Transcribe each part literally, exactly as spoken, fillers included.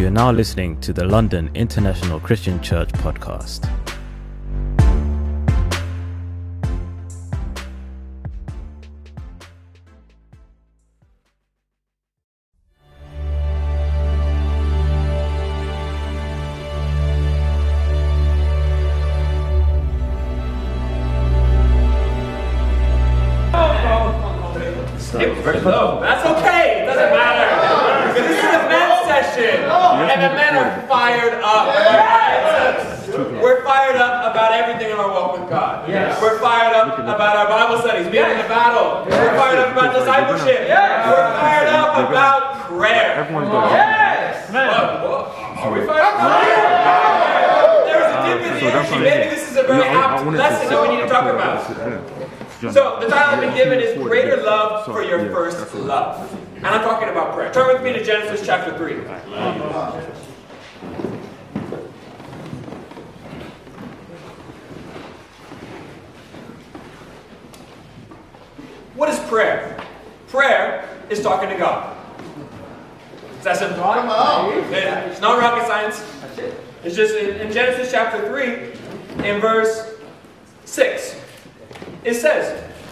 You are now listening to the London International Christian Church podcast. Turn with me to Genesis chapter three. What is prayer? Prayer is talking to God. It's that simple. It's not rocket science. It's just in Genesis chapter three, in verse six, it says,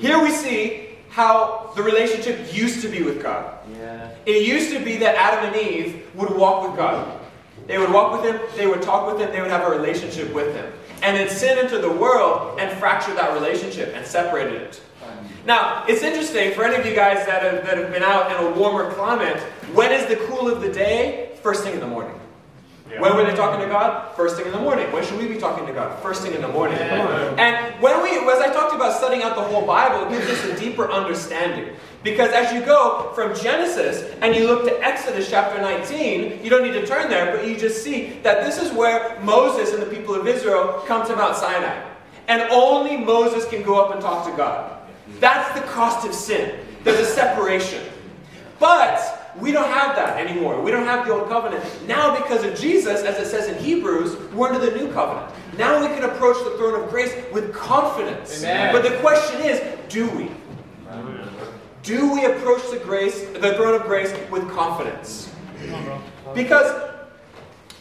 Here we see how the relationship used to be with God. Yeah. It used to be that Adam and Eve would walk with God. They would walk with Him, they would talk with Him, they would have a relationship with Him. And then sin entered the world and fractured that relationship and separated it. Now, it's interesting for any of you guys that have, that have been out in a warmer climate, when is the cool of the day? First thing in the morning. Yeah. When were they talking to God? First thing in the morning. When should we be talking to God? First thing in the morning. Yeah. And when we, as I talked about studying out the whole Bible, it gives us a deeper understanding. Because as you go from Genesis and you look to Exodus chapter nineteen, you don't need to turn there, but you just see that this is where Moses and the people of Israel come to Mount Sinai. And only Moses can go up and talk to God. That's the cost of sin. There's a separation. But we don't have that anymore. We don't have the Old Covenant. Now because of Jesus, as it says in Hebrews, we're under the New Covenant. Now we can approach the throne of grace with confidence. Amen. But the question is, do we? Amen. Do we approach the grace, the throne of grace with confidence? Because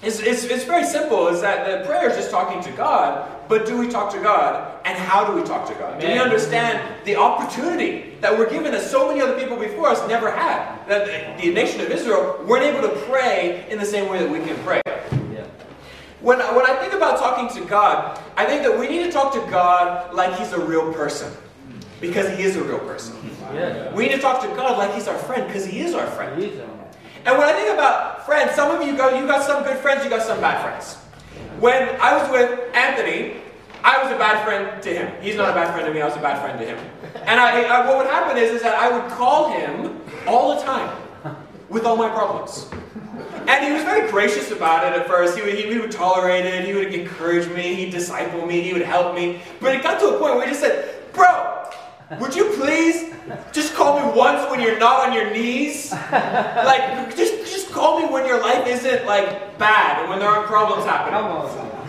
it's, it's, it's very simple, is that the prayer is just talking to God, but do we talk to God, and how do we talk to God? Amen. Do we understand the opportunity that we're given that so many other people before us never had? That the, the nation of Israel weren't able to pray in the same way that we can pray. Yeah. When, when I think about talking to God, I think that we need to talk to God like He's a real person. Because He is a real person. Yeah. We need to talk to God like He's our friend, because He is our friend. And when I think about friends, some of you go, you got some good friends, you got some bad friends. When I was with Anthony, I was a bad friend to him. He's not a bad friend to me, I was a bad friend to him. And I, I, what would happen is, is that I would call him all the time with all my problems. And he was very gracious about it at first. He would, he, he would tolerate it, he would encourage me, he'd disciple me, he would help me. But it got to a point where he just said, "Bro, would you please just call me once when you're not on your knees? Like, just just call me when your life isn't, like, bad and when there aren't problems happening."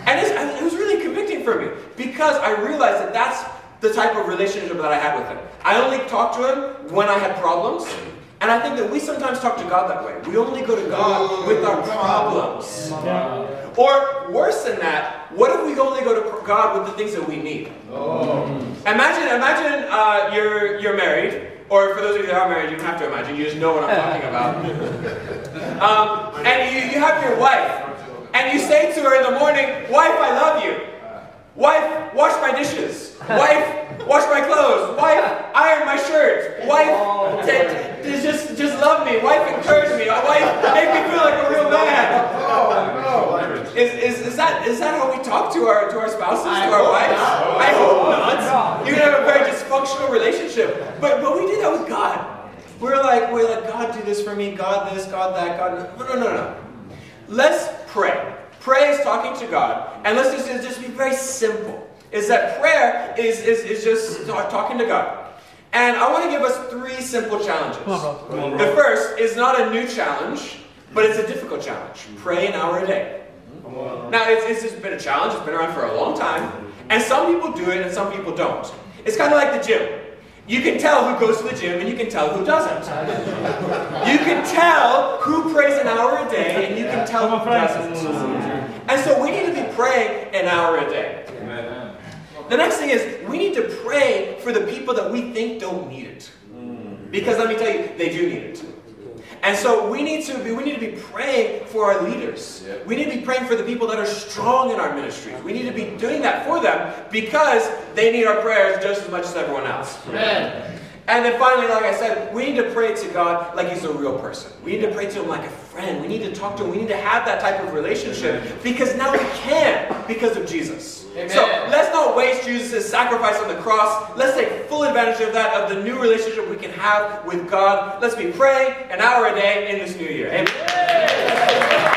And it's, it was really convicting for me because I realized that that's the type of relationship that I had with him. I only talked to him when I had problems. And I think that we sometimes talk to God that way. We only go to God with our problems. Yeah. Or worse than that, what if we only go to God with the things that we need? Oh. Imagine, imagine uh, you're you're married, or for those of you that are married, you don't have to imagine. You just know what I'm talking about. um, and you, you have your wife, and you say to her in the morning, "Wife, I love you. Wife, wash my dishes. Wife, wash my clothes. Wife, iron my shirt. Wife, t- t- t- just just love me. Wife, encourage me. Wife, make me feel like a real man." Oh, no. Is is is that is that how we talk to our to our spouses, to our wives? I hope not. You can have a very dysfunctional relationship, but but we do that with God. We're like, we're like, God, do this for me, God this, God that, God... No, no, no, no. Let's pray. Pray is talking to God. And let's just, just be very simple. Is that prayer is, is, is just talking to God. And I want to give us three simple challenges. The first is not a new challenge, but it's a difficult challenge. Pray an hour a day. Now, it's, it's just been a challenge. It's been around for a long time. And some people do it and some people don't. It's kind of like the gym. You can tell who goes to the gym and you can tell who doesn't. You can tell who prays an hour a day and you can tell who doesn't. And so we need to be praying an hour a day. The next thing is, we need to pray for the people that we think don't need it. Because let me tell you, they do need it. And so we need to be, we need to be praying for our leaders. We need to be praying for the people that are strong in our ministries. We need to be doing that for them because they need our prayers just as much as everyone else. Amen. And then finally, like I said, we need to pray to God like He's a real person. We need to pray to Him like a friend. We need to talk to Him. We need to have that type of relationship because now we can because of Jesus. Amen. So let's not waste Jesus' sacrifice on the cross. Let's take full advantage of that, of the new relationship we can have with God. Let's be praying an hour a day in this new year. Amen. Amen.